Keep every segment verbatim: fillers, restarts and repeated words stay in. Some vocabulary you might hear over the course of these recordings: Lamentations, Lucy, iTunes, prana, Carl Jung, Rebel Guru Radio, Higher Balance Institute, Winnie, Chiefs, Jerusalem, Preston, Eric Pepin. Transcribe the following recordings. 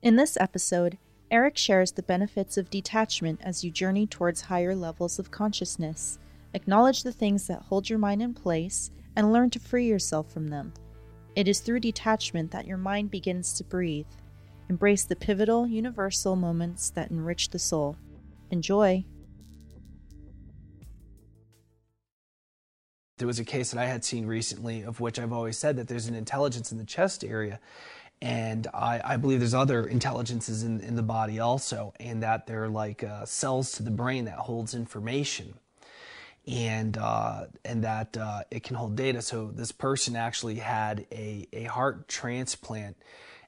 In this episode, Eric shares the benefits of detachment as you journey towards higher levels of consciousness. Acknowledge the things that hold your mind in place and learn to free yourself from them. It is through detachment that your mind begins to breathe. Embrace the pivotal, universal moments that enrich the soul. Enjoy! There was a case that I had seen recently, of which I've always said that there's an intelligence in the chest area, and I, I believe there's other intelligences in, in the body also, and that they're like uh, cells to the brain that holds information. And uh, and that uh, it can hold data. So this person actually had a, a heart transplant,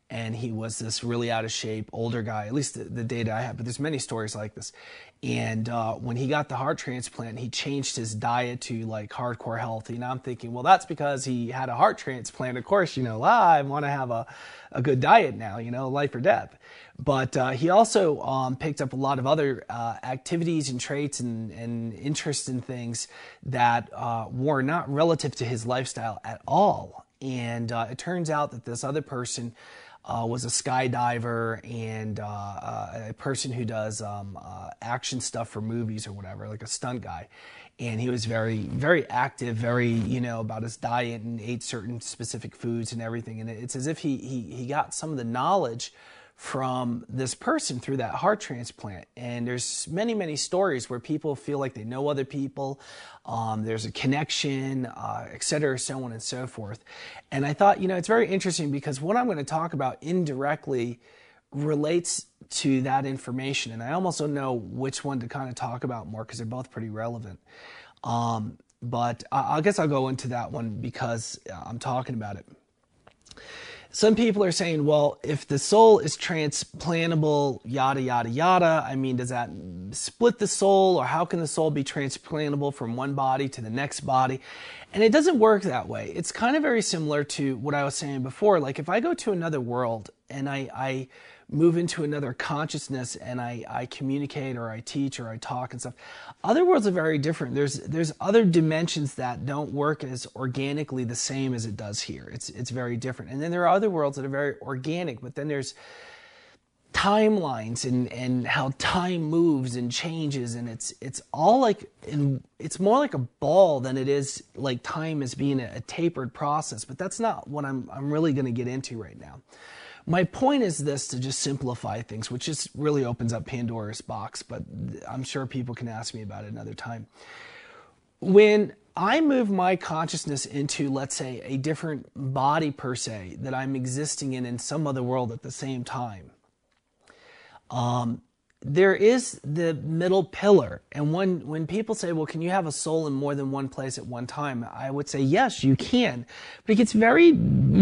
and he was this really out of shape older guy, at least the, the data I have, but there's many stories like this. And uh, when he got the heart transplant, he changed his diet to like hardcore healthy. And I'm thinking, well, that's because he had a heart transplant. Of course, you know, ah, I want to have a, a good diet now, you know, life or death. But uh, he also um, picked up a lot of other uh, activities and traits and, and interests in things that uh, were not relative to his lifestyle at all. And uh, it turns out that this other person Uh, was a skydiver and uh, uh, a person who does um, uh, action stuff for movies or whatever, like a stunt guy. And he was very, very active, very, you know, about his diet and ate certain specific foods and everything. And it's as if he he, he got some of the knowledge from this person through that heart transplant. And there's many, many stories where people feel like they know other people. Um, there's a connection, uh, et cetera, so on and so forth. And I thought, you know, it's very interesting because what I'm going to talk about indirectly relates to that information. And I almost don't know which one to kind of talk about more because they're both pretty relevant. Um, but I, I guess I'll go into that one because I'm talking about it. Some people are saying, well, if the soul is transplantable, yada, yada, yada, I mean, does that split the soul, or how can the soul be transplantable from one body to the next body? And it doesn't work that way. It's kind of very similar to what I was saying before. Like if I go to another world and I, I move into another consciousness and I, I communicate or I teach or I talk and stuff, other worlds are very different. There's there's other dimensions that don't work as organically the same as it does here. It's it's very different. And then there are other worlds that are very organic, but then there's timelines and, and how time moves and changes, and it's it's all like in, it's more like a ball than it is like time as being a, a tapered process. But that's not what I'm I'm really going to get into right now. My point is this, to just simplify things, which just really opens up Pandora's box, but I'm sure people can ask me about it another time. When I move my consciousness into, let's say, a different body per se, that I'm existing in in some other world at the same time, um, there is the middle pillar. And when, when people say, well, can you have a soul in more than one place at one time? I would say, yes, you can. But it gets very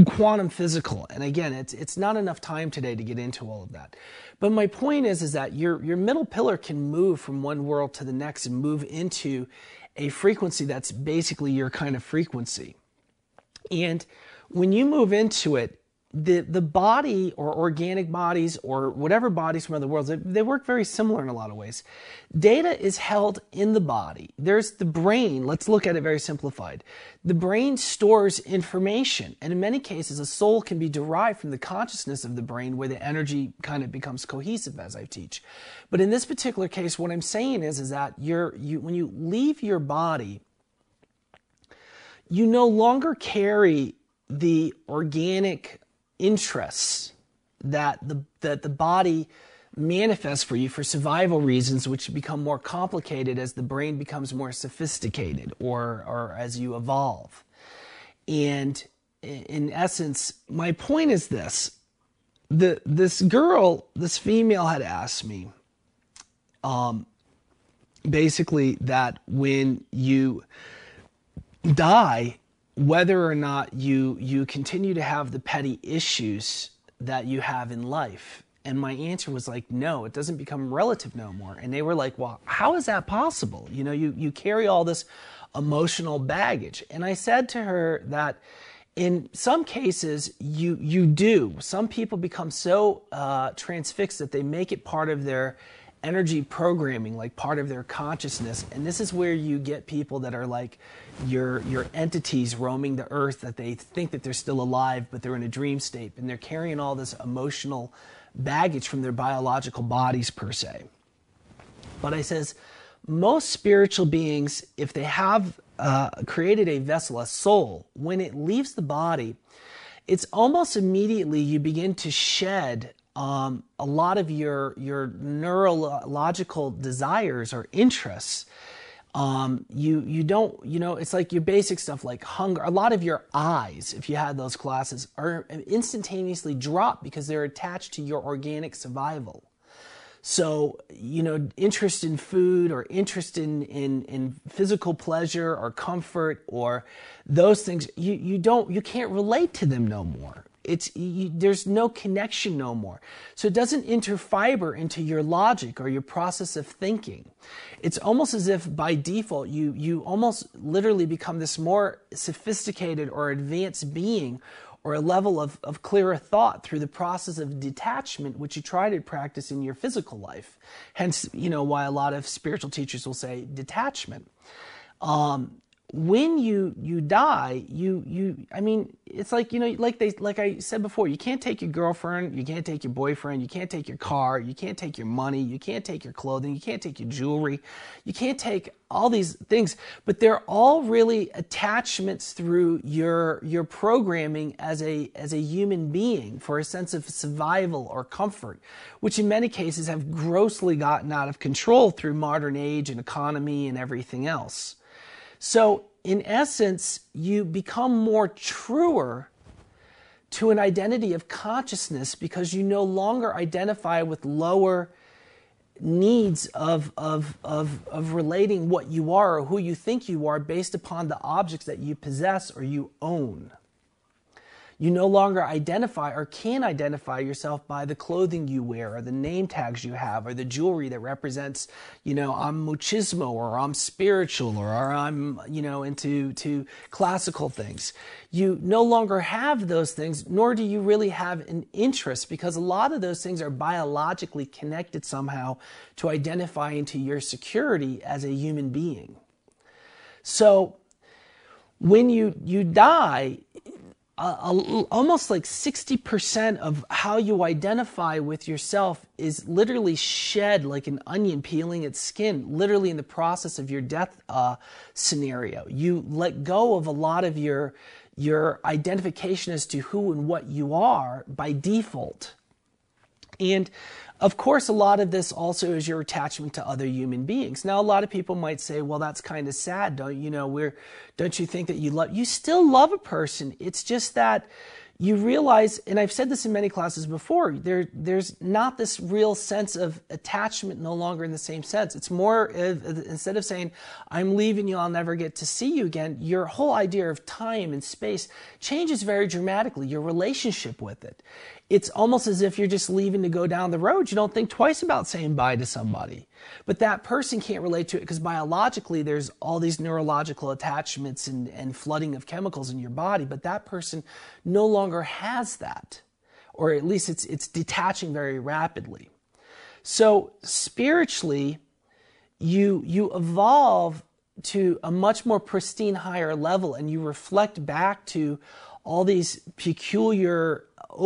quantum physical. And again, it's it's not enough time today to get into all of that. But my point is, is that your, your middle pillar can move from one world to the next and move into a frequency that's basically your kind of frequency. And when you move into it, The the body, or organic bodies, or whatever bodies from other worlds, they, they work very similar in a lot of ways. Data is held in the body. There's the brain. Let's look at it very simplified. The brain stores information, and in many cases, a soul can be derived from the consciousness of the brain, where the energy kind of becomes cohesive, as I teach. But in this particular case, what I'm saying is, is that you're, you when you leave your body, you no longer carry the organic interests that the that the body manifests for you for survival reasons, which become more complicated as the brain becomes more sophisticated or or as you evolve. And in essence, my point is this. The this girl, this female had asked me, um, basically that when you die, whether or not you you continue to have the petty issues that you have in life. And my answer was like, no, it doesn't become relative no more. And they were like, well, how is that possible? You know, you, you carry all this emotional baggage. And I said to her that in some cases, you, you do. Some people become so uh, transfixed that they make it part of their energy programming, like part of their consciousness. And this is where you get people that are like your your entities roaming the earth, that they think that they're still alive, but they're in a dream state, and they're carrying all this emotional baggage from their biological bodies per se. But I says, most spiritual beings, if they have uh, created a vessel, a soul, when it leaves the body, it's almost immediately you begin to shed Um, a lot of your your neurological desires or interests. Um, you you don't you know it's like your basic stuff like hunger. A lot of your eyes, if you had those classes, are instantaneously dropped because they're attached to your organic survival. So you know interest in food or interest in in, in physical pleasure or comfort or those things, you you don't you can't relate to them no more. It's you, there's no connection no more. So it doesn't interfere into your logic or your process of thinking. It's almost as if by default you you almost literally become this more sophisticated or advanced being or a level of, of clearer thought through the process of detachment, which you try to practice in your physical life. Hence, you know, why a lot of spiritual teachers will say detachment. Um, When you, you die, you, you, I mean, it's like, you know, like they, like I said before, you can't take your girlfriend, you can't take your boyfriend, you can't take your car, you can't take your money, you can't take your clothing, you can't take your jewelry, you can't take all these things, but they're all really attachments through your, your programming as a, as a human being for a sense of survival or comfort, which in many cases have grossly gotten out of control through modern age and economy and everything else. So, in essence, you become more truer to an identity of consciousness because you no longer identify with lower needs of, of, of, of relating what you are or who you think you are based upon the objects that you possess or you own. You no longer identify or can identify yourself by the clothing you wear or the name tags you have or the jewelry that represents, you know, I'm machismo or I'm spiritual or I'm, you know, into to classical things. You no longer have those things, nor do you really have an interest because a lot of those things are biologically connected somehow to identify into your security as a human being. So when you, you die, Uh, almost like sixty percent of how you identify with yourself is literally shed like an onion peeling its skin, literally in the process of your death uh, scenario. You let go of a lot of your, your identification as to who and what you are by default. And of course, a lot of this also is your attachment to other human beings. Now, a lot of people might say, well, that's kind of sad. Don't you know, we're, don't you think that you love, you still love a person. It's just that you realize, and I've said this in many classes before, there, there's not this real sense of attachment no longer in the same sense. It's more, of, instead of saying, I'm leaving you, I'll never get to see you again, your whole idea of time and space changes very dramatically, your relationship with it. It's almost as if you're just leaving to go down the road. You don't think twice about saying bye to somebody. But that person can't relate to it because biologically there's all these neurological attachments and, and flooding of chemicals in your body. But that person no longer has that. Or at least it's, it's detaching very rapidly. So spiritually, you, you evolve to a much more pristine higher level and you reflect back to all these peculiar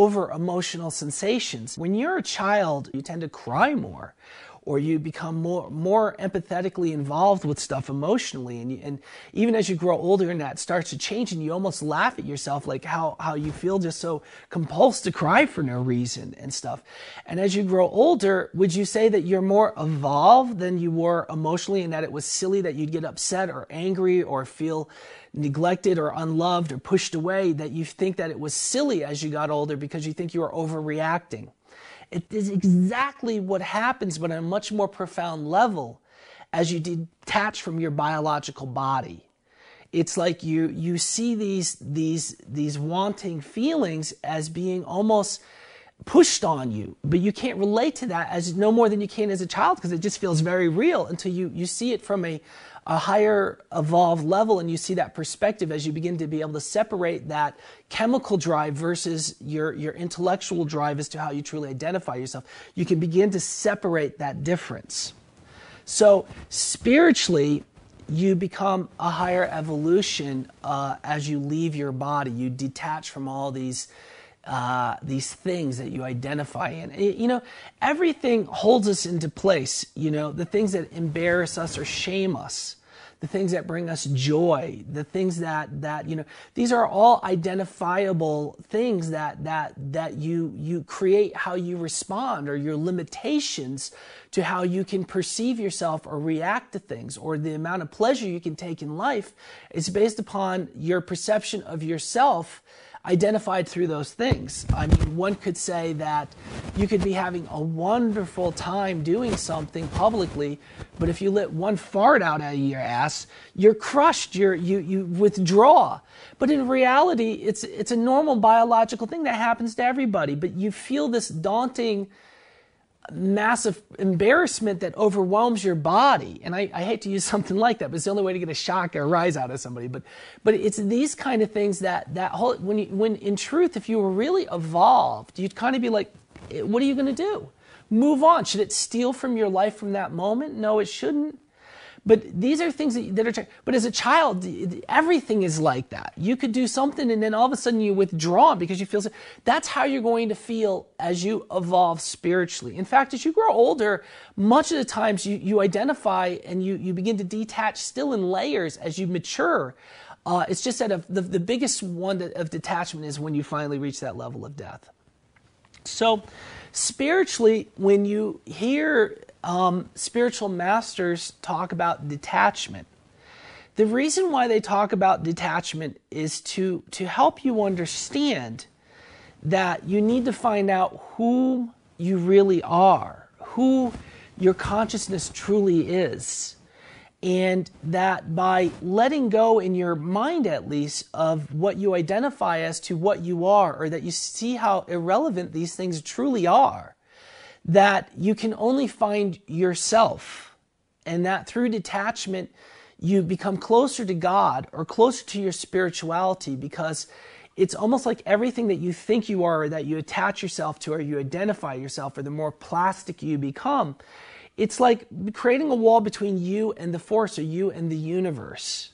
over emotional sensations. When you're a child, you tend to cry more, or you become more, more empathetically involved with stuff emotionally. And, you, and even as you grow older and that starts to change and you almost laugh at yourself, like how, how you feel just so compulsed to cry for no reason and stuff. And as you grow older, would you say that you're more evolved than you were emotionally and that it was silly that you'd get upset or angry or feel neglected or unloved or pushed away, that you think that it was silly as you got older because you think you were overreacting? It is exactly what happens, but on a much more profound level, as you detach from your biological body. It's like you you see these these these wanting feelings as being almost pushed on you, but you can't relate to that as no more than you can as a child, because it just feels very real until you you see it from a a higher evolved level, and you see that perspective as you begin to be able to separate that chemical drive versus your your intellectual drive as to how you truly identify yourself. You can begin to separate that difference. So spiritually, you become a higher evolution uh, as you leave your body. You detach from all these uh, these things that you identify in. It, you know, everything holds us into place. You know, the things that embarrass us or shame us, the things that bring us joy, the things that that you know, these are all identifiable things that that that you you create how you respond, or your limitations to how you can perceive yourself or react to things, or the amount of pleasure you can take in life is based upon your perception of yourself identified through those things. I mean, one could say that you could be having a wonderful time doing something publicly, but if you let one fart out of your ass, you're crushed, you're, you, you withdraw. But in reality, it's, it's a normal biological thing that happens to everybody, but you feel this daunting massive embarrassment that overwhelms your body. And I, I hate to use something like that, but it's the only way to get a shock or a rise out of somebody. But but it's these kind of things that, that whole, when, you, when in truth, if you were really evolved, you'd kind of be like, what are you going to do? Move on. Should it steal from your life from that moment? No, it shouldn't. But these are things that, that are, but as a child, everything is like that. You could do something and then all of a sudden you withdraw because you feel, so, that's how you're going to feel as you evolve spiritually. In fact, as you grow older, much of the times you, you identify and you, you begin to detach still in layers as you mature. Uh, it's just that of the, the biggest one of detachment is when you finally reach that level of death. So spiritually, when you hear Um, spiritual masters talk about detachment, the reason why they talk about detachment is to, to help you understand that you need to find out who you really are, who your consciousness truly is, and that by letting go in your mind, at least, of what you identify as to what you are, or that you see how irrelevant these things truly are, that you can only find yourself, and that through detachment you become closer to God or closer to your spirituality, because it's almost like everything that you think you are or that you attach yourself to or you identify yourself, or the more plastic you become, it's like creating a wall between you and the force, or you and the universe,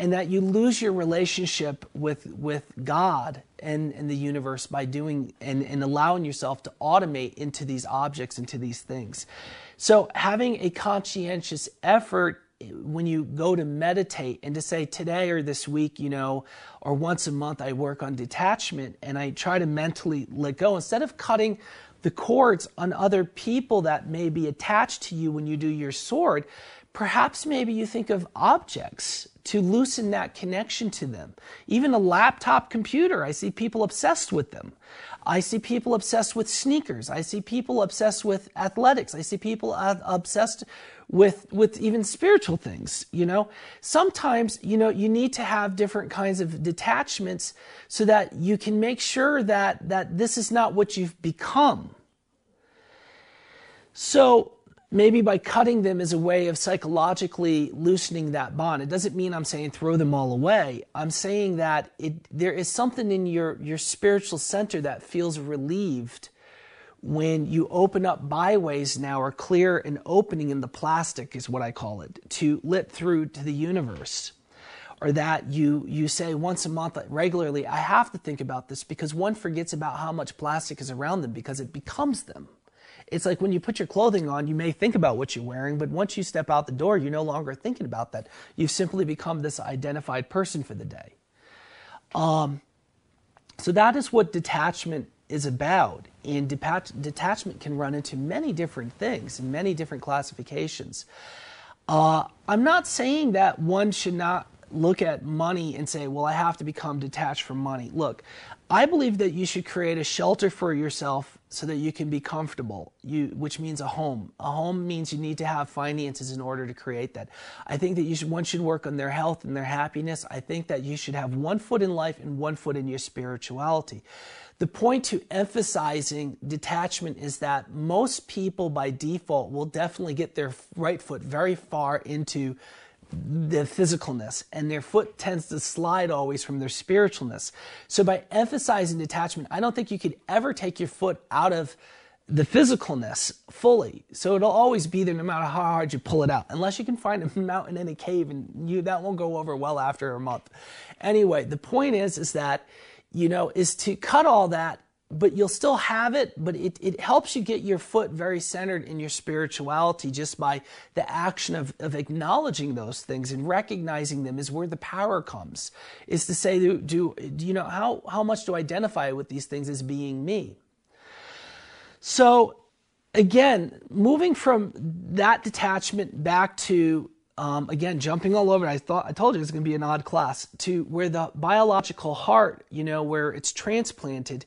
and that you lose your relationship with, with God and, and the universe by doing and, and allowing yourself to automate into these objects, into these things. So having a conscientious effort when you go to meditate and to say today or this week, you know, or once a month, I work on detachment and I try to mentally let go, instead of cutting the cords on other people that may be attached to you when you do your sword. Perhaps maybe you think of objects to loosen that connection to them. Even a laptop computer, I see people obsessed with them. I see people obsessed with sneakers. I see people obsessed with athletics. I see people obsessed with, with even spiritual things, you know. Sometimes, you know, you need to have different kinds of detachments so that you can make sure that, that this is not what you've become. So maybe by cutting them is a way of psychologically loosening that bond. It doesn't mean I'm saying throw them all away. I'm saying that it, there is something in your, your spiritual center that feels relieved when you open up byways now, or clear an opening in the plastic is what I call it, to let through to the universe. Or that you, you say once a month regularly, I have to think about this, because one forgets about how much plastic is around them because it becomes them. It's like when you put your clothing on, you may think about what you're wearing, but once you step out the door, you're no longer thinking about that. You've simply become this identified person for the day. Um, so that is what detachment is about. And detach- detachment can run into many different things and many different classifications. Uh, I'm not saying that one should not look at money and say, well, I have to become detached from money. Look, I believe that you should create a shelter for yourself so that you can be comfortable, you, which means a home. A home means you need to have finances in order to create that. I think that you should, one should work on their health and their happiness. I think that you should have one foot in life and one foot in your spirituality. The point to emphasizing detachment is that most people by default will definitely get their right foot very far into the physicalness, and their foot tends to slide always from their spiritualness. So by emphasizing detachment, I don't think you could ever take your foot out of the physicalness fully. So it'll always be there no matter how hard you pull it out, unless you can find a mountain in a cave, and you that won't go over well after a month. Anyway, the point is is that, you know, is to cut all that, but you'll still have it, but it, it helps you get your foot very centered in your spirituality just by the action of, of acknowledging those things and recognizing them is where the power comes, is to say, do, do you know, how, how much do I identify with these things as being me? So again, moving from that detachment back to, Um, again, jumping all over, I thought I told you it was going to be an odd class, to where the biological heart, you know, where it's transplanted,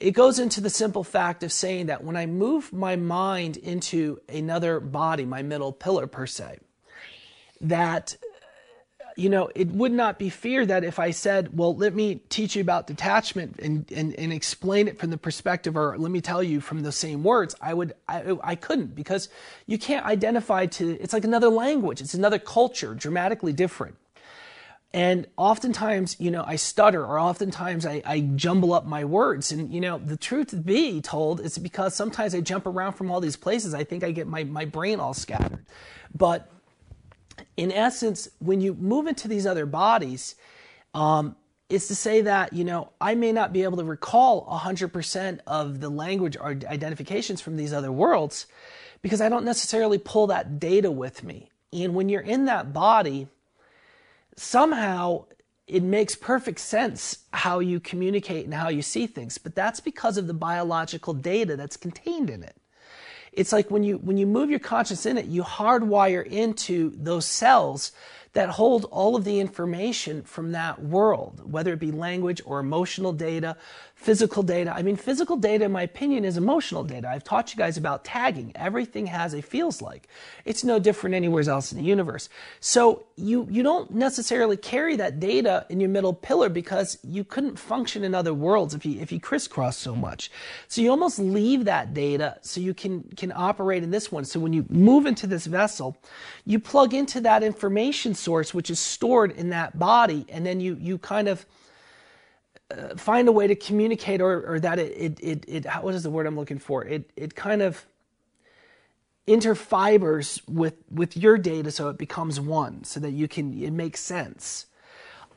it goes into the simple fact of saying that when I move my mind into another body, my middle pillar per se, that, you know, it would not be fear that if I said, well, let me teach you about detachment and, and, and explain it from the perspective, or let me tell you from the same words, I would, I, I couldn't, because you can't identify to, it's like another language, it's another culture, dramatically different. And oftentimes, you know, I stutter, or oftentimes I, I jumble up my words. And, you know, the truth to be told is because sometimes I jump around from all these places, I think I get my, my brain all scattered. But in essence, when you move into these other bodies, um, it's to say that, you know, I may not be able to recall one hundred percent of the language or identifications from these other worlds because I don't necessarily pull that data with me. And when you're in that body, somehow it makes perfect sense how you communicate and how you see things. But that's because of the biological data that's contained in it. It's like when you when you move your conscience in it, you hardwire into those cells that hold all of the information from that world, whether it be language or emotional data, physical data. I mean, physical data, in my opinion, is emotional data. I've taught you guys about tagging. Everything has a feels like. It's no different anywhere else in the universe. So you, you don't necessarily carry that data in your middle pillar because you couldn't function in other worlds if you, if you crisscross so much. So you almost leave that data so you can, can operate in this one. So when you move into this vessel, you plug into that information source, which is stored in that body, and then you, you kind of uh, find a way to communicate, or, or that it, it, it, it, what is the word I'm looking for? It, it kind of interfibers with, with your data, so it becomes one, so that you can, it makes sense.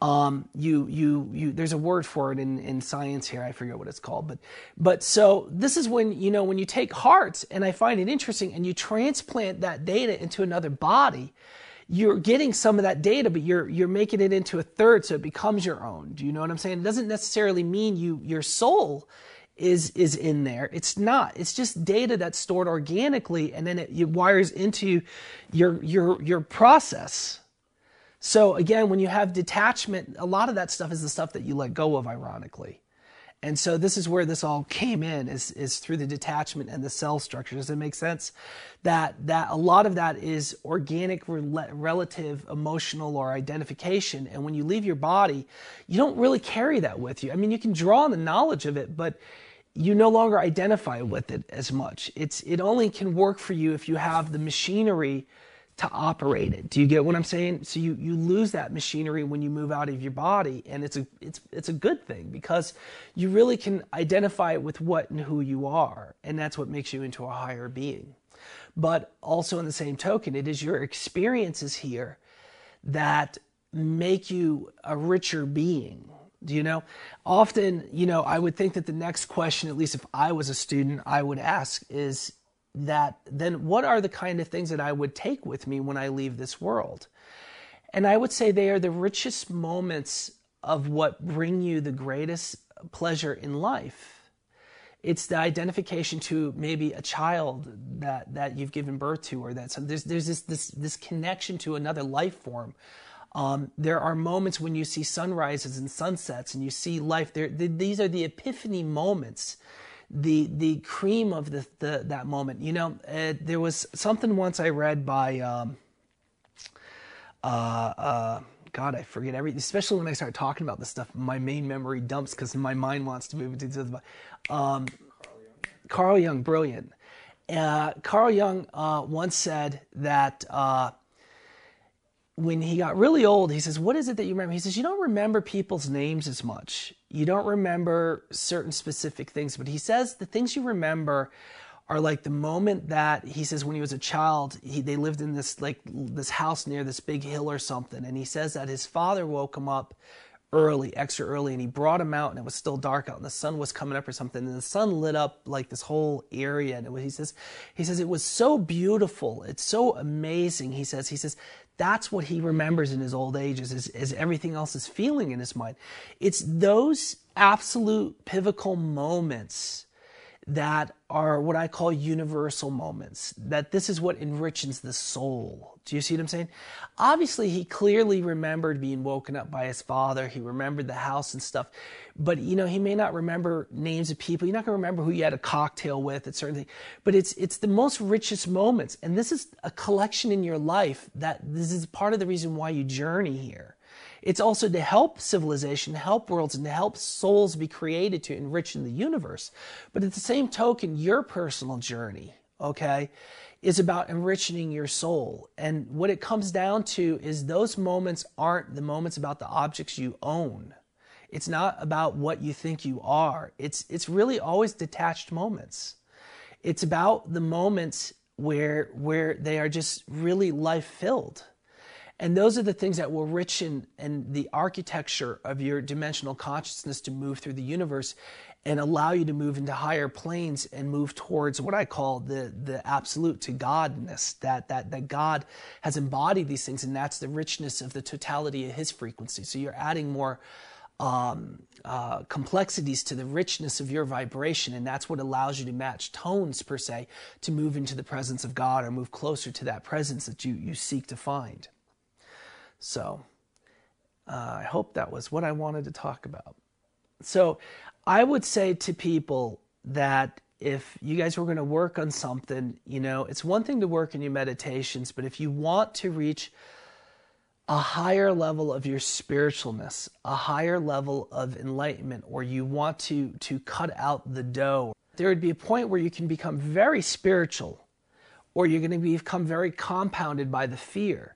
Um, you, you, you, there's a word for it in, in science here. I forget what it's called, but, but so this is when, you know, when you take hearts, and I find it interesting, and you transplant that data into another body, you're getting some of that data, but you're you're making it into a third, so it becomes your own. Do you know what I'm saying? It doesn't necessarily mean you your soul is is in there. It's not. It's just data that's stored organically, and then it, it wires into your your your process. So again, when you have detachment, a lot of that stuff is the stuff that you let go of, ironically. And so this is where this all came in, is, is through the detachment and the cell structure. Does it make sense? That, that a lot of that is organic, rel- relative, emotional, or identification. And when you leave your body, you don't really carry that with you. I mean, you can draw on the knowledge of it, but you no longer identify with it as much. It's, it only can work for you if you have the machinery to operate it. Do you get what I'm saying? So you, you lose that machinery when you move out of your body, and it's a it's it's a good thing, because you really can identify with what and who you are, and that's what makes you into a higher being. But also in the same token, it is your experiences here that make you a richer being. Do you know? Often, you know, I would think that the next question, at least if I was a student, I would ask is, that then what are the kind of things that I would take with me when I leave this world? And I would say they are the richest moments of what bring you the greatest pleasure in life. It's the identification to maybe a child that, that you've given birth to, or that some, there's, there's this, this, this connection to another life form. Um, there are moments when you see sunrises and sunsets and you see life. There, the, these are the epiphany moments, the the cream of the, the that moment. You know, uh, there was something once I read by, um, uh, uh, God, I forget everything, especially when I start talking about this stuff. My main memory dumps because my mind wants to move into the um, Carl Jung, brilliant. Uh, Carl Jung uh, once said that uh, when he got really old, he says, what is it that you remember? He says, you don't remember people's names as much. You don't remember certain specific things. But he says the things you remember are like the moment that, he says, when he was a child, he, they lived in this, like, this house near this big hill or something. And he says that his father woke him up early, extra early, and he brought him out, and it was still dark out, and the sun was coming up or something, and the sun lit up like this whole area. And it was, he says, he says it was so beautiful, it's so amazing. He says, he says that's what he remembers in his old age, is, is, is everything else is feeling in his mind. It's those absolute pivotal moments that are what I call universal moments, that this is what enriches the soul. Do you see what I'm saying? Obviously, he clearly remembered being woken up by his father. He remembered the house and stuff. But, you know, he may not remember names of people. You're not going to remember who you had a cocktail with, at certain things. But it's it's the most richest moments. And this is a collection in your life that this is part of the reason why you journey here. It's also to help civilization, to help worlds, and to help souls be created to enrich in the universe. But at the same token, your personal journey, okay, is about enriching your soul. And what it comes down to is those moments aren't the moments about the objects you own. It's not about what you think you are. It's, it's really always detached moments. It's about the moments where, where they are just really life-filled. And those are the things that will richen and the architecture of your dimensional consciousness to move through the universe and allow you to move into higher planes and move towards what I call the, the absolute, to Godness, that, that, that God has embodied these things, and that's the richness of the totality of his frequency. So you're adding more um, uh, complexities to the richness of your vibration, and that's what allows you to match tones, per se, to move into the presence of God or move closer to that presence that you, you seek to find. So uh, I hope that was what I wanted to talk about. So I would say to people that if you guys were going to work on something, you know, it's one thing to work in your meditations, but if you want to reach a higher level of your spiritualness, a higher level of enlightenment, or you want to, to cut out the dough, there would be a point where you can become very spiritual, or you're going to become very compounded by the fear.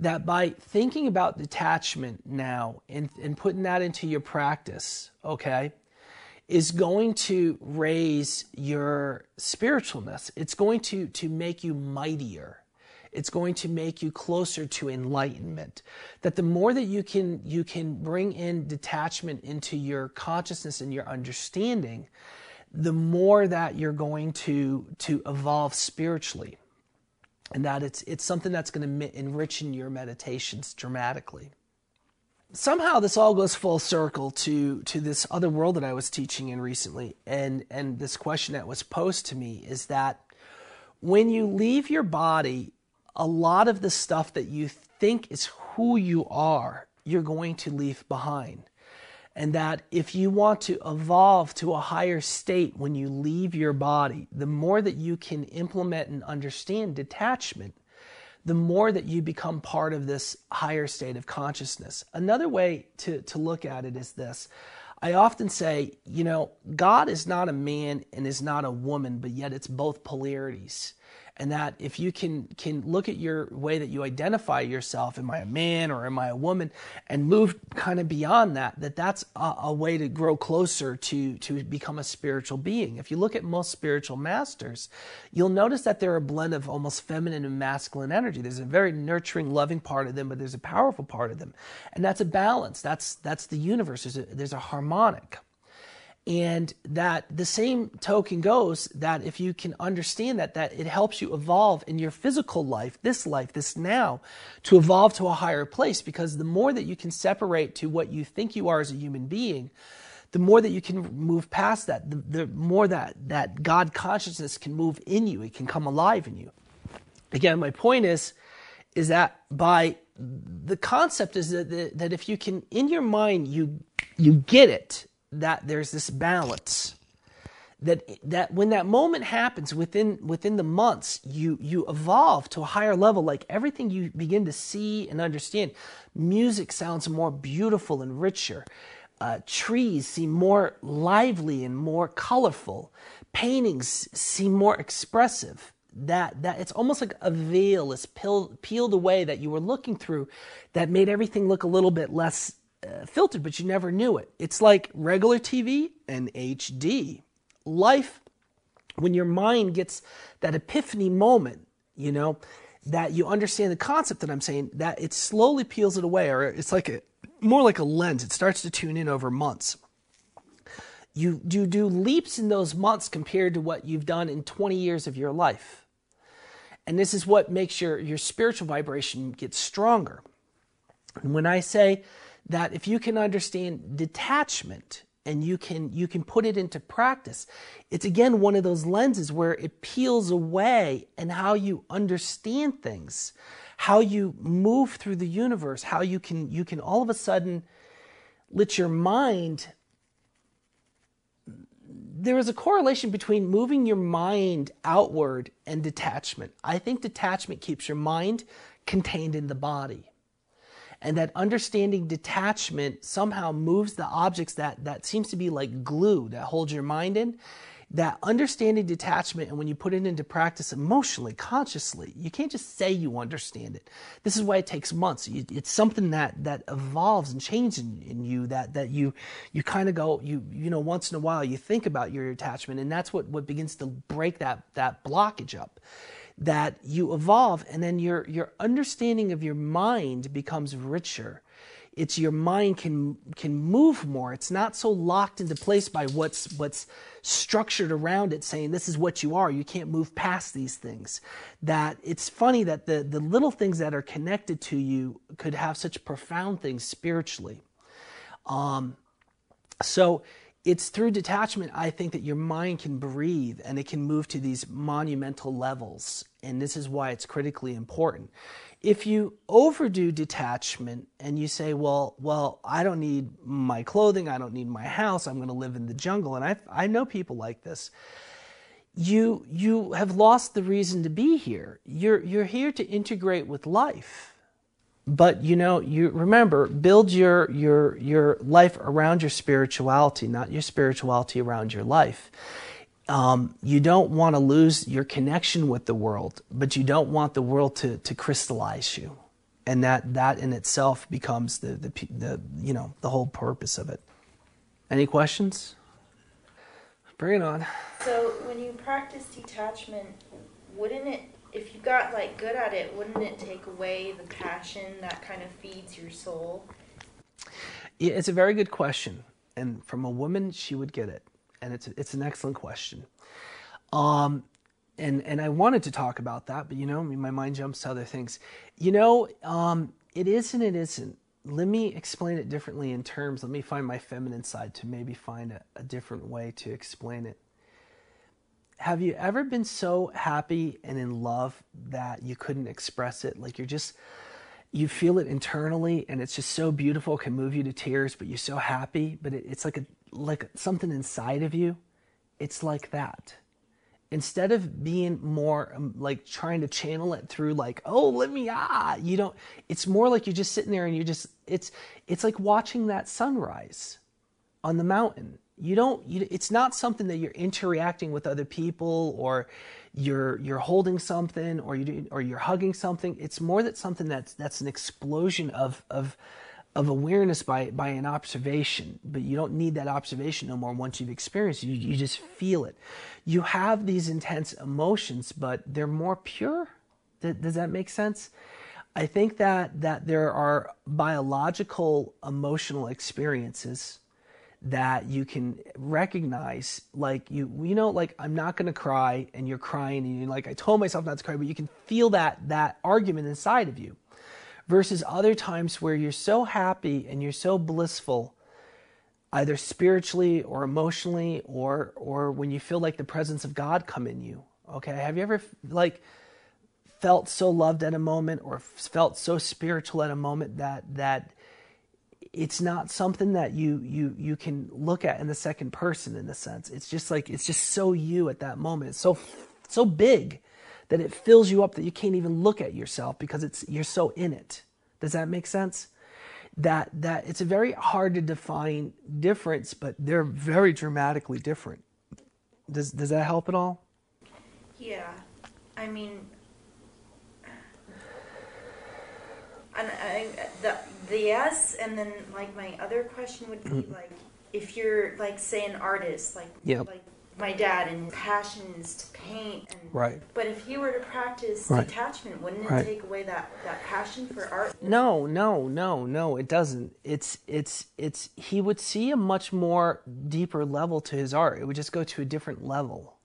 That by thinking about detachment now and, and putting that into your practice, okay, is going to raise your spiritualness. It's going to, to make you mightier. It's going to make you closer to enlightenment. That the more that you can, you can bring in detachment into your consciousness and your understanding, the more that you're going to, to evolve spiritually. And that it's it's something that's going to enrich in your meditations dramatically. Somehow this all goes full circle to to this other world that I was teaching in recently, and and this question that was posed to me is that when you leave your body, a lot of the stuff that you think is who you are, you're going to leave behind. And that if you want to evolve to a higher state when you leave your body, the more that you can implement and understand detachment, the more that you become part of this higher state of consciousness. Another way to, to look at it is this. I often say, you know, God is not a man and is not a woman, but yet it's both polarities. And that if you can can look at your way that you identify yourself, am I a man or am I a woman, and move kind of beyond that, that that's a, a way to grow closer to, to become a spiritual being. If you look at most spiritual masters, you'll notice that they're a blend of almost feminine and masculine energy. There's a very nurturing, loving part of them, but there's a powerful part of them. And that's a balance. That's, that's the universe. There's a, there's a harmonic. And that the same token goes that if you can understand that, that it helps you evolve in your physical life, this life, this now, to evolve to a higher place. Because the more that you can separate to what you think you are as a human being, the more that you can move past that, the, the more that, that God consciousness can move in you. It can come alive in you. Again, my point is, is that by the concept is that, that if you can, in your mind, you you get it, that there's this balance, that that when that moment happens within within the months, you you evolve to a higher level. Like everything you begin to see and understand, music sounds more beautiful and richer. Uh, trees seem more lively and more colorful. Paintings seem more expressive. That that it's almost like a veil is peeled, peeled away that you were looking through, that made everything look a little bit less uh, filtered, but you never knew it. It's like regular T V and H D. Life, when your mind gets that epiphany moment, you know, that you understand the concept that I'm saying, that it slowly peels it away, or it's like a more like a lens. It starts to tune in over months. You do do leaps in those months compared to what you've done in twenty years of your life. And this is what makes your, your spiritual vibration get stronger. And when I say that if you can understand detachment and you can, you can put it into practice, it's again one of those lenses where it peels away and how you understand things, how you move through the universe, how you can, you can all of a sudden let your mind... There is a correlation between moving your mind outward and detachment. I think detachment keeps your mind contained in the body. And that understanding detachment somehow moves the objects that, that seems to be like glue that holds your mind in. That understanding detachment, and when you put it into practice emotionally, consciously, you can't just say you understand it. This is why it takes months. It's something that, that evolves and changes in, in you, that, that you, you kind of go, you, you know, once in a while you think about your attachment, and that's what, what begins to break that, that blockage up, that you evolve, and then your, your understanding of your mind becomes richer. It's your mind can can move more. It's not so locked into place by what's what's structured around it, saying this is what you are. You can't move past these things. That it's funny that the, the little things that are connected to you could have such profound things spiritually. Um, so it's through detachment, I think, that your mind can breathe and it can move to these monumental levels. And this is why it's critically important. If you overdo detachment and you say, well, well, I don't need my clothing, I don't need my house, I'm going to live in the jungle, and I I know people like this, you you have lost the reason to be here. You're you're here to integrate with life. But you know, you remember, build your your your life around your spirituality, not your spirituality around your life. Um, you don't want to lose your connection with the world, but you don't want the world to, to crystallize you. And that, that in itself becomes the, the, the, you know, the whole purpose of it. Any questions? Bring it on. So when you practice detachment, wouldn't it, if you got like good at it, wouldn't it take away the passion that kind of feeds your soul? It's a very good question. And from a woman, she would get it. And it's it's an excellent question, um, and and I wanted to talk about that, but you know, my mind jumps to other things. You know, um, it is and it isn't. Let me explain it differently in terms. Let me find my feminine side to maybe find a, a different way to explain it. Have you ever been so happy and in love that you couldn't express it? Like you're just, you feel it internally, and it's just so beautiful, it can move you to tears, but you're so happy. But it, it's like a like something inside of you, it's like that. Instead of being more um, like trying to channel it through like, oh, let me, ah, you don't, it's more like you're just sitting there and you're just, it's, it's like watching that sunrise on the mountain. You don't, you, it's not something that you're interacting with other people, or you're, you're holding something, or you do, or you're hugging something. It's more that something that's, that's an explosion of, of, of awareness by, by an observation, but you don't need that observation no more once you've experienced it. You, you just feel it. You have these intense emotions, but they're more pure. Th- does that make sense? I think that, that there are biological emotional experiences that you can recognize, like you, you know, like I'm not going to cry, and you're crying, and you're like, I told myself not to cry, but you can feel that, that argument inside of you. Versus other times where you're so happy and you're so blissful, either spiritually or emotionally, or or when you feel like the presence of God come in you. Okay, have you ever like felt so loved at a moment or felt so spiritual at a moment that that it's not something that you you you can look at in the second person in a sense. It's just like, it's just so you at that moment. It's so so big that it fills you up that you can't even look at yourself because it's you're so in it. Does that make sense? That that it's a very hard to define difference, but they're very dramatically different. Does does that help at all? Yeah, I mean, and I, the the yes, and then like my other question would be like, if you're like say an artist, like yep. like my dad, and passion is to paint, and, right? But if you were to practice right. detachment, wouldn't it right. take away that that passion for art? No, no, no, no, it doesn't. It's it's it's he would see a much more deeper level to his art. It would just go to a different level.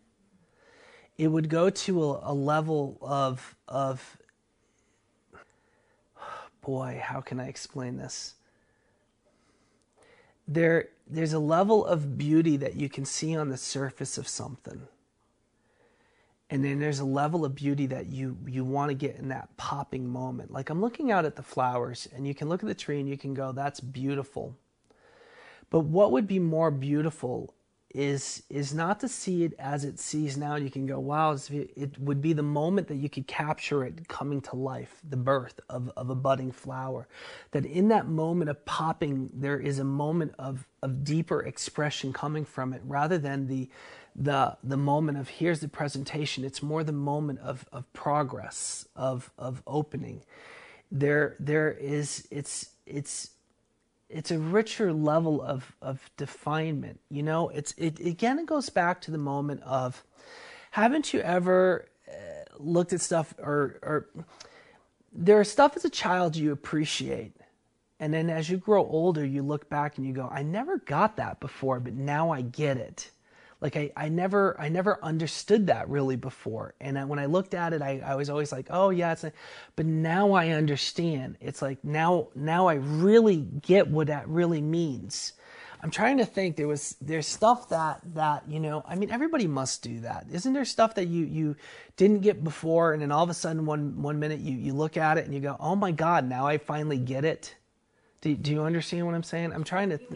It would go to a, a level of of. Boy, how can I explain this? There, there's a level of beauty that you can see on the surface of something. And then there's a level of beauty that you, you want to get in that popping moment. Like I'm looking out at the flowers, and you can look at the tree and you can go, that's beautiful. But what would be more beautiful is, is not to see it as it sees now. You can go, wow, it would be the moment that you could capture it coming to life, the birth of, of a budding flower. That in that moment of popping, there is a moment of, of deeper expression coming from it, rather than the, the, the moment of here's the presentation. It's more the moment of, of progress, of, of opening. There, there is, it's, it's, it's a richer level of, of definement. You know, it's, it again, it goes back to the moment of, haven't you ever uh, looked at stuff or, or there's stuff as a child you appreciate. And then as you grow older, you look back and you go, I never got that before, but now I get it. Like I, I never, I never understood that really before. And I, when I looked at it, I, I was always like, oh yeah, it's, but now I understand. It's like, now, now I really get what that really means. I'm trying to think there was, there's stuff that, that, you know, I mean, everybody must do that. Isn't there stuff that you, you didn't get before? And then all of a sudden one, one minute you, you look at it and you go, oh my God, now I finally get it. Do, do you understand what I'm saying? I'm trying to th-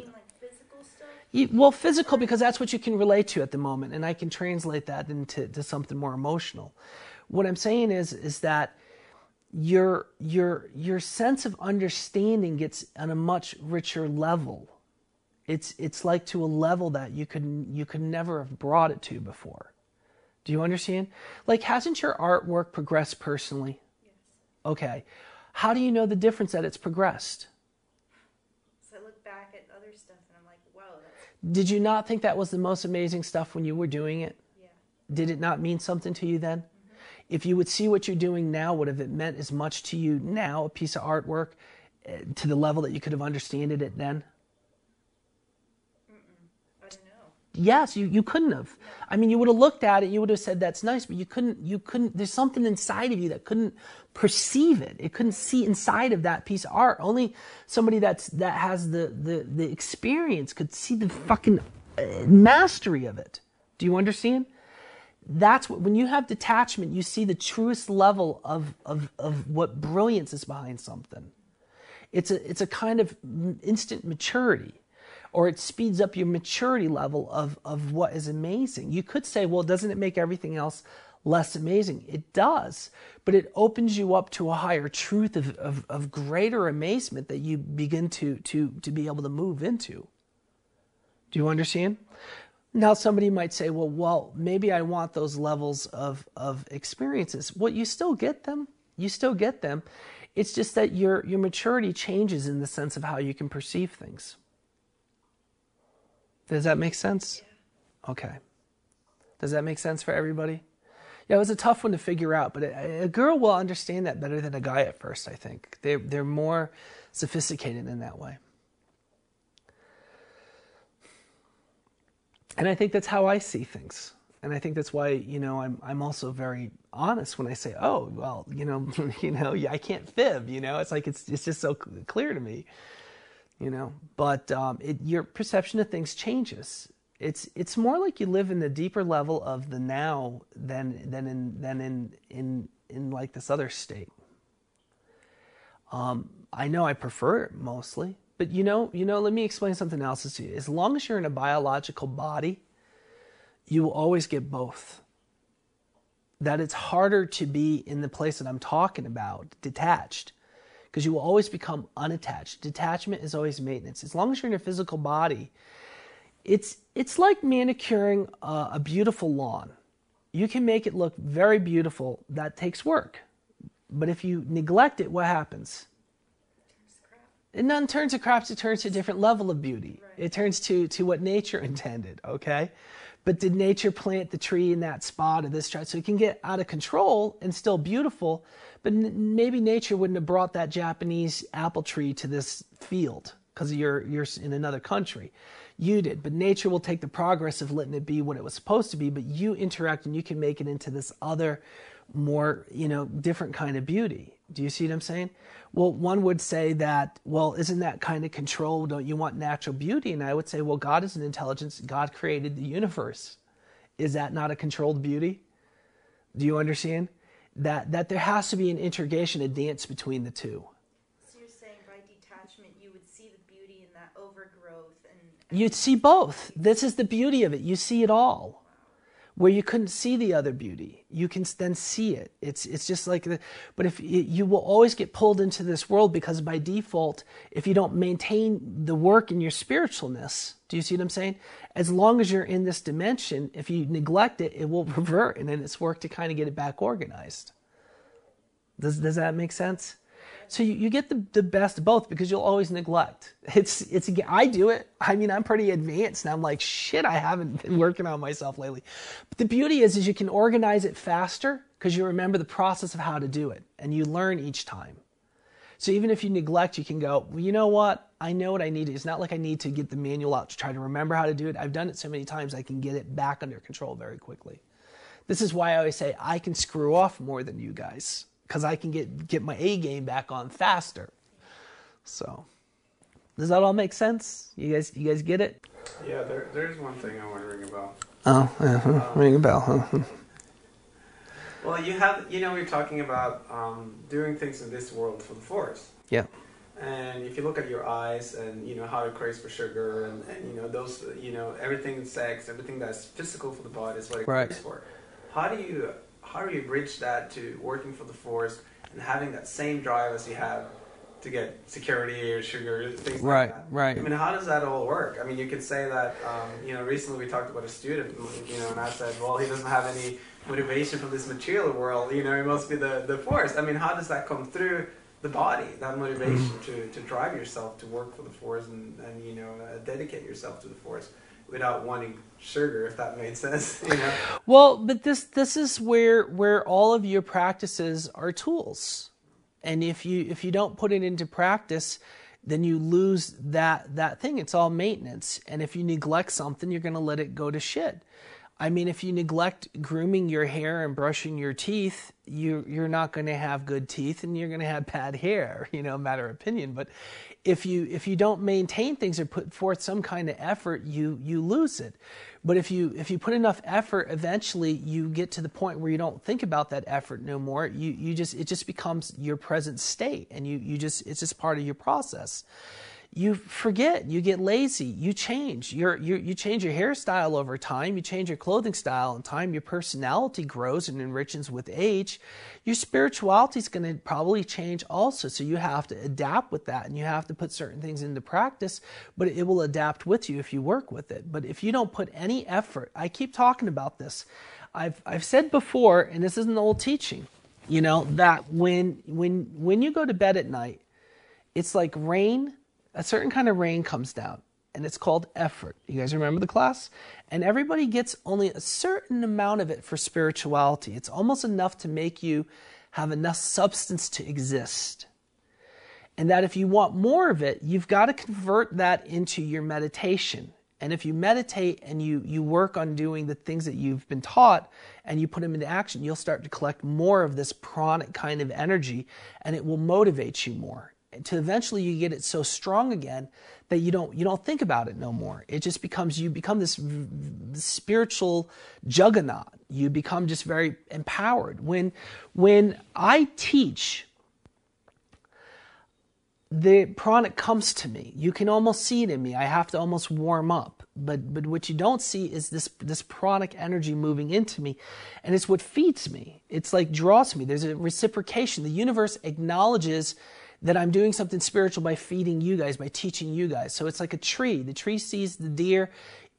Well, physical, because that's what you can relate to at the moment, and I can translate that into to something more emotional. What I'm saying is, is that your your your sense of understanding gets on a much richer level. It's it's like to a level that you could you could never have brought it to before. Do you understand? Like, hasn't your artwork progressed personally? Yes. Okay. How do you know the difference that it's progressed? Did you not think that was the most amazing stuff when you were doing it? Yeah. Did it not mean something to you then? Mm-hmm. If you would see what you're doing now, would have it meant as much to you now, a piece of artwork, uh, to the level that you could have understanded it then? Mm-mm. I don't know. Yes, you, you couldn't have. No. I mean, you would have looked at it, you would have said, that's nice, but you couldn't, you couldn't, there's something inside of you that couldn't perceive it. It couldn't see inside of that piece of art. Only somebody that's that has the the the experience could see the fucking mastery of it. Do you understand? That's what, when you have detachment, you see the truest level of of of what brilliance is behind something. It's a it's a kind of instant maturity, or it speeds up your maturity level of of what is amazing. You could say, well, doesn't it make everything else less amazing? It does, but it opens you up to a higher truth of, of, of greater amazement that you begin to, to, to be able to move into. Do you understand? Now somebody might say, well, well, maybe I want those levels of, of experiences. Well, you still get them. You still get them. It's just that your, your maturity changes in the sense of how you can perceive things. Does that make sense? Okay. Does that make sense for everybody? Yeah, it was a tough one to figure out, but a girl will understand that better than a guy at first, I think. They're, they're more sophisticated in that way. And I think that's how I see things. And I think that's why, you know, I'm, I'm also very honest when I say, oh, well, you know, you know, I can't fib, you know, it's like, it's, it's just so clear to me, you know, but um, it, your perception of things changes. It's it's more like you live in the deeper level of the now than than in than in in in like this other state. Um, I know I prefer it mostly, but you know, you know, let me explain something else to you. As long as you're in a biological body, you will always get both. That it's harder to be in the place that I'm talking about, detached, because you will always become unattached. Detachment is always maintenance. As long as you're in a physical body, it's it's like manicuring a, a beautiful lawn. You can make it look very beautiful. That takes work. But if you neglect it, what happens? It not turns to crap, it turns to a different level of beauty. Right. It turns to, to what nature intended, okay? But did nature plant the tree in that spot or this spot? So it can get out of control and still beautiful, but n- maybe nature wouldn't have brought that Japanese apple tree to this field because you're, you're in another country. You did, but nature will take the progress of letting it be what it was supposed to be, but you interact and you can make it into this other, more, you know, different kind of beauty. Do you see what I'm saying? Well, one would say that, well, isn't that kind of control? Don't you want natural beauty? And I would say, well, God is an intelligence. God created the universe. Is that not a controlled beauty? Do you understand? That that there has to be an integration, a dance between the two. So you're saying by detachment, you would see the beauty in that overgrowth. and, and You'd see both. This is the beauty of it. You see it all. Where you couldn't see the other beauty, you can then see it. It's it's just like, the, but if it, you will always get pulled into this world because by default, if you don't maintain the work in your spiritualness, do you see what I'm saying? As long as you're in this dimension, if you neglect it, it will revert, and then it's work to kind of get it back organized. Does does that make sense? So you, you get the, the best of both because you'll always neglect. It's it's I do it. I mean, I'm pretty advanced and I'm like, shit, I haven't been working on myself lately. But the beauty is, is you can organize it faster because you remember the process of how to do it and you learn each time. So even if you neglect, you can go, well, you know what? I know what I need to do. It's not like I need to get the manual out to try to remember how to do it. I've done it so many times, I can get it back under control very quickly. This is why I always say I can screw off more than you guys, because I can get, get my A game back on faster. So, does that all make sense? You guys, you guys get it? Yeah, there, there's one thing I want to ring a bell. Oh, yeah, um, ring a bell. Huh? Well, you have, you know, we were talking about um, doing things in this world for the force. Yeah. And if you look at your eyes and, you know, how it craves for sugar and, and, you know, those, you know, everything in sex, everything that's physical for the body is what it right. craves for. How do you... How do you bridge that to working for the force and having that same drive as you have to get security or sugar, things right, like that? Right, right. I mean, how does that all work? I mean, you could say that, um, you know, recently we talked about a student, you know, and I said, well, he doesn't have any motivation from this material world, you know, it must be the, the force. I mean, how does that come through the body, that motivation mm-hmm. to, to drive yourself to work for the force and, and you know, uh, dedicate yourself to the force? Without wanting sugar, if that made sense, you know. Well, but this this is where where all of your practices are tools, and if you if you don't put it into practice, then you lose that that thing. It's all maintenance, and if you neglect something, you're going to let it go to shit. I mean, if you neglect grooming your hair and brushing your teeth, you you're not going to have good teeth, and you're going to have bad hair. You know, matter of opinion, but. If you if you don't maintain things or put forth some kind of effort, you you lose it. But if you if you put enough effort, eventually you get to the point where you don't think about that effort no more. You you just it just becomes your present state, and you you just it's just part of your process. You forget, you get lazy, you change. You're, you you change your hairstyle over time, you change your clothing style in time, your personality grows and enriches with age. Your spirituality is going to probably change also, so you have to adapt with that and you have to put certain things into practice, but it will adapt with you if you work with it. But if you don't put any effort, I keep talking about this. I've I've said before, and this is an old teaching, you know, that when when when you go to bed at night, it's like rain. A certain kind of rain comes down, and it's called effort. You guys remember the class? And everybody gets only a certain amount of it for spirituality. It's almost enough to make you have enough substance to exist. And that if you want more of it, you've got to convert that into your meditation. And if you meditate and you, you work on doing the things that you've been taught and you put them into action, you'll start to collect more of this pranic kind of energy, and it will motivate you more. to eventually you get it so strong again that you don't you don't think about it no more. It just becomes, you become this spiritual juggernaut. You become just very empowered. When when I teach, the pranic comes to me. You can almost see it in me. I have to almost warm up. But but what you don't see is this this pranic energy moving into me, and it's what feeds me. It's like draws me. There's a reciprocation. The universe acknowledges that I'm doing something spiritual by feeding you guys, by teaching you guys. So it's like a tree. The tree sees the deer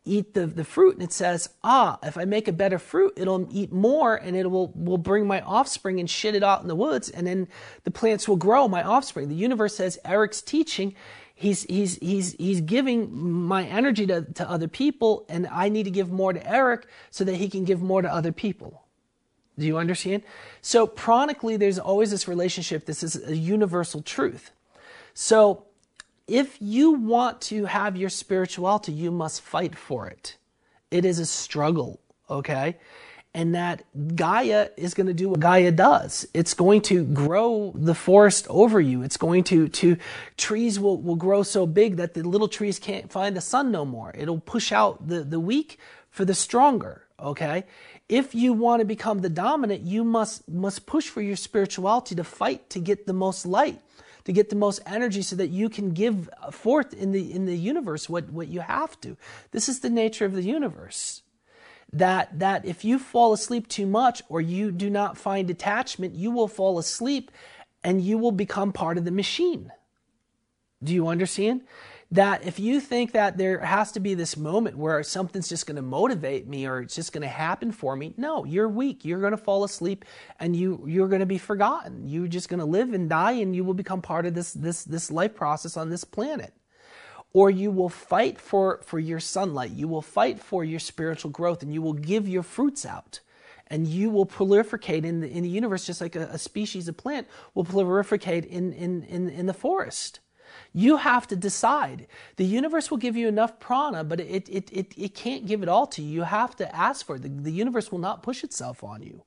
eat the, the fruit, and it says, ah, if I make a better fruit, it'll eat more, and it will, will bring my offspring and shit it out in the woods, and then the plants will grow my offspring. The universe says, Eric's teaching. He's, he's, he's, he's giving my energy to, to other people, and I need to give more to Eric so that he can give more to other people. Do you understand? So pranically, there's always this relationship. This is a universal truth. So if you want to have your spirituality, you must fight for it. It is a struggle, okay? And that Gaia is going to do what Gaia does. It's going to grow the forest over you. It's going to, to trees will, will grow so big that the little trees can't find the sun no more. It'll push out the, the weak for the stronger, okay? If you want to become the dominant, you must must push for your spirituality to fight to get the most light, to get the most energy so that you can give forth in the in the universe what, what you have to. This is the nature of the universe. That that if you fall asleep too much or you do not find attachment, you will fall asleep and you will become part of the machine. Do you understand? That if you think that there has to be this moment where something's just going to motivate me or it's just going to happen for me, no, you're weak. You're going to fall asleep and you, you're going to be forgotten. You're just going to live and die and you will become part of this, this, this life process on this planet. Or you will fight for, for your sunlight. You will fight for your spiritual growth and you will give your fruits out. And you will proliferate in the, in the universe just like a, a species of plant will proliferate in, in, in, in the forest. You have to decide. The universe will give you enough prana, but it, it, it, it can't give it all to you. You have to ask for it. The, the universe will not push itself on you.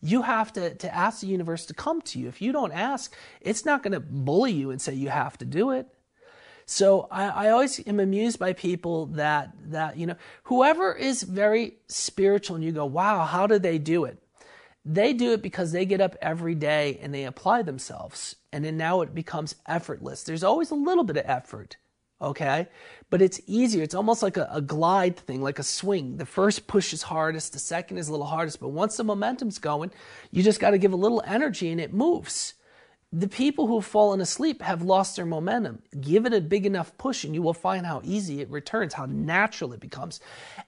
You have to, to ask the universe to come to you. If you don't ask, it's not going to bully you and say you have to do it. So I, I always am amused by people that, that, you know, whoever is very spiritual and you go, wow, how do they do it? They do it because they get up every day and they apply themselves. And then now it becomes effortless. There's always a little bit of effort, okay? But it's easier. It's almost like a, a glide thing, like a swing. The first push is hardest. The second is a little hardest. But once the momentum's going, you just got to give a little energy and it moves. The people who have fallen asleep have lost their momentum. Give it a big enough push and you will find how easy it returns, how natural it becomes.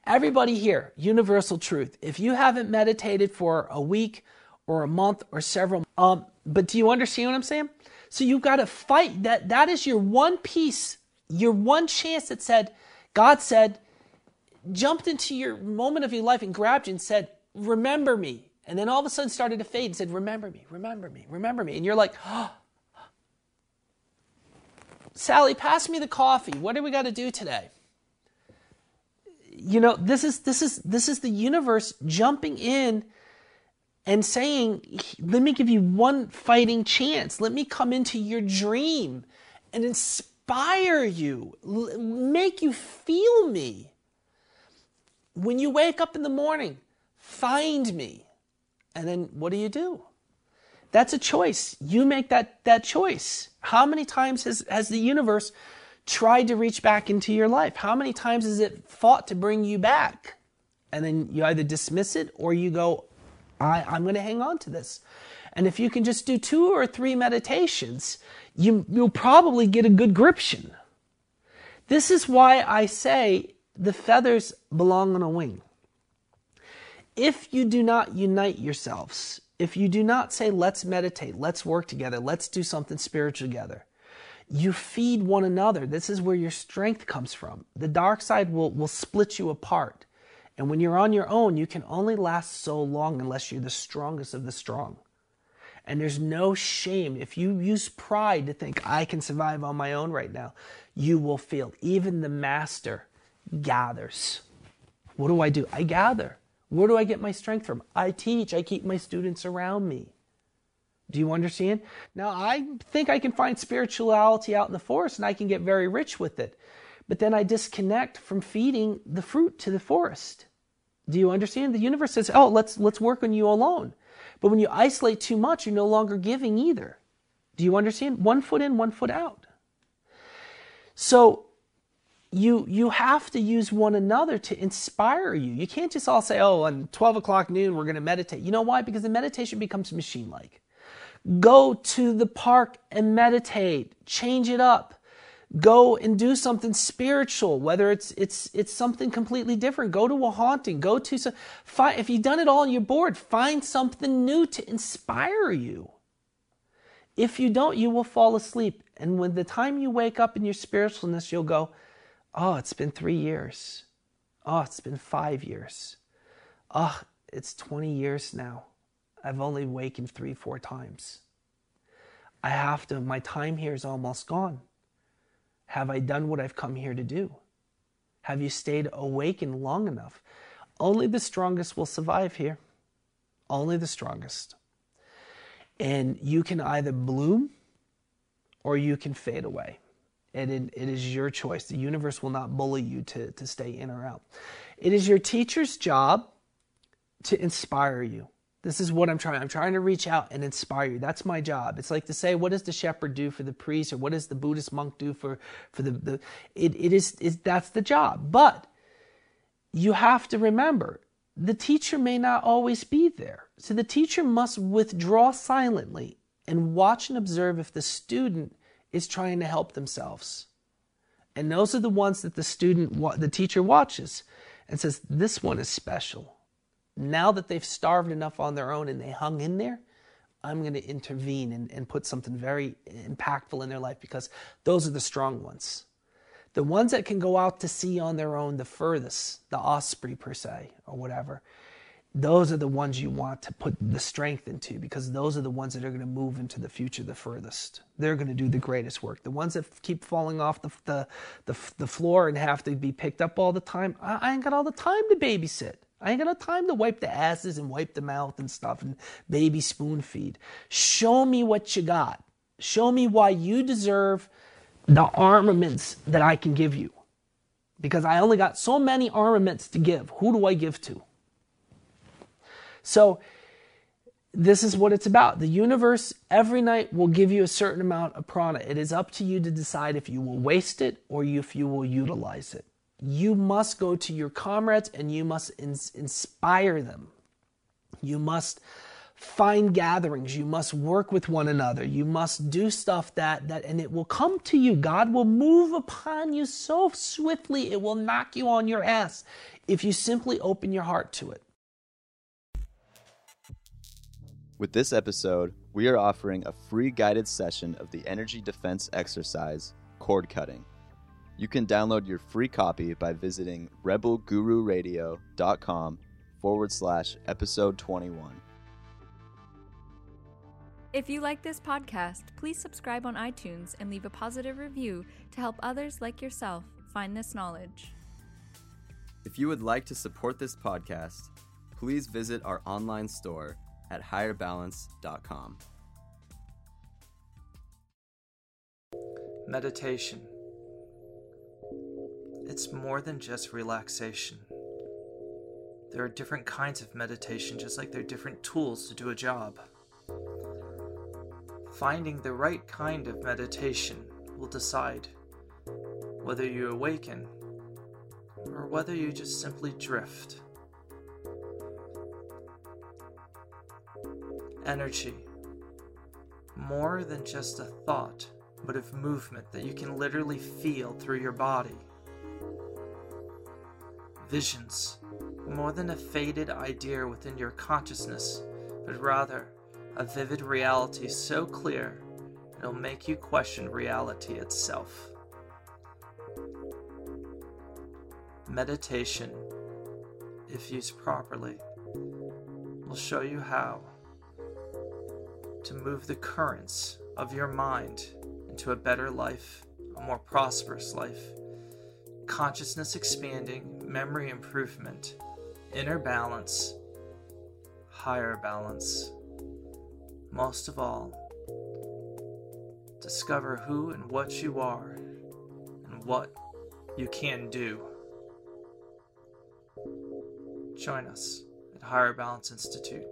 Everybody here, universal truth. If you haven't meditated for a week or a month or several, um, but do you understand what I'm saying? So you've got to fight. That, that is your one piece, your one chance that said, God said, jumped into your moment of your life and grabbed you and said, remember me. And then all of a sudden started to fade and said, remember me, remember me, remember me. And you're like, oh, Sally, pass me the coffee. What do we got to do today? You know, this is, this is, this is the universe jumping in and saying, let me give you one fighting chance. Let me come into your dream and inspire you, make you feel me. When you wake up in the morning, find me. And then what do you do? That's a choice. You make that, that choice. How many times has, has the universe tried to reach back into your life? How many times has it fought to bring you back? And then you either dismiss it or you go, I, I'm going to hang on to this. And if you can just do two or three meditations, you, you'll probably get a good gription. This is why I say the feathers belong on a wing. If you do not unite yourselves, if you do not say, let's meditate, let's work together, let's do something spiritual together, you feed one another. This is where your strength comes from. The dark side will, will split you apart. And when you're on your own, you can only last so long unless you're the strongest of the strong. And there's no shame. If you use pride to think, I can survive on my own right now, you will fail. Even the master gathers. What do I do? I gather. Where do I get my strength from? I teach. I keep my students around me. Do you understand? Now, I think I can find spirituality out in the forest and I can get very rich with it. But then I disconnect from feeding the fruit to the forest. Do you understand? The universe says, oh, let's let's work on you alone. But when you isolate too much, you're no longer giving either. Do you understand? One foot in, one foot out. So you you have to use one another to inspire you. You can't just all say, oh, on twelve o'clock noon, we're going to meditate. You know why? Because the meditation becomes machine-like. Go to the park and meditate. Change it up. Go and do something spiritual, whether it's it's it's something completely different. Go to a haunting. Go to some. Find, if you've done it all and you're bored, find something new to inspire you. If you don't, you will fall asleep. And when the time you wake up in your spiritualness, you'll go, oh, it's been three years. Oh, it's been five years. Oh, it's twenty years now. I've only wakened three, four times. I have to, my time here is almost gone. Have I done what I've come here to do? Have you stayed awakened long enough? Only the strongest will survive here. Only the strongest. And you can either bloom or you can fade away. And it, it is your choice. The universe will not bully you to, to stay in or out. It is your teacher's job to inspire you. This is what I'm trying. I'm trying to reach out and inspire you. That's my job. It's like to say, what does the shepherd do for the priest, or what does the Buddhist monk do for, for the, the it, it is, it's, that's the job. But you have to remember, the teacher may not always be there. So the teacher must withdraw silently and watch and observe if the student is trying to help themselves. And those are the ones that the student, the teacher watches and says, this one is special. Now that they've starved enough on their own and they hung in there, I'm going to intervene and, and put something very impactful in their life, because those are the strong ones. The ones that can go out to sea on their own the furthest, the osprey per se, or whatever, those are the ones you want to put the strength into, because those are the ones that are going to move into the future the furthest. They're going to do the greatest work. The ones that keep falling off the, the, the, the floor and have to be picked up all the time, I, I ain't got all the time to babysit. I ain't got no time to wipe the asses and wipe the mouth and stuff and baby spoon feed. Show me what you got. Show me why you deserve the armaments that I can give you. Because I only got so many armaments to give. Who do I give to? So this is what it's about. The universe every night will give you a certain amount of prana. It is up to you to decide if you will waste it or if you will utilize it. You must go to your comrades and you must ins- inspire them. You must find gatherings. You must work with one another. You must do stuff that, that, and it will come to you. God will move upon you so swiftly, it will knock you on your ass if you simply open your heart to it. With this episode, we are offering a free guided session of the energy defense exercise, cord cutting. You can download your free copy by visiting rebelgururadio.com forward slash episode 21. If you like this podcast, please subscribe on iTunes and leave a positive review to help others like yourself find this knowledge. If you would like to support this podcast, please visit our online store at higher balance dot com. Meditation. It's more than just relaxation. There are different kinds of meditation, just like there are different tools to do a job. Finding the right kind of meditation will decide whether you awaken or whether you just simply drift. Energy. More than just a thought, but of movement that you can literally feel through your body. Visions, more than a faded idea within your consciousness, but rather a vivid reality so clear it'll make you question reality itself. Meditation, if used properly, will show you how to move the currents of your mind into a better life, a more prosperous life. Consciousness expanding, memory improvement, inner balance, higher balance, most of all, discover who and what you are and what you can do. Join us at Higher Balance Institute.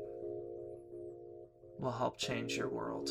We'll help change your world.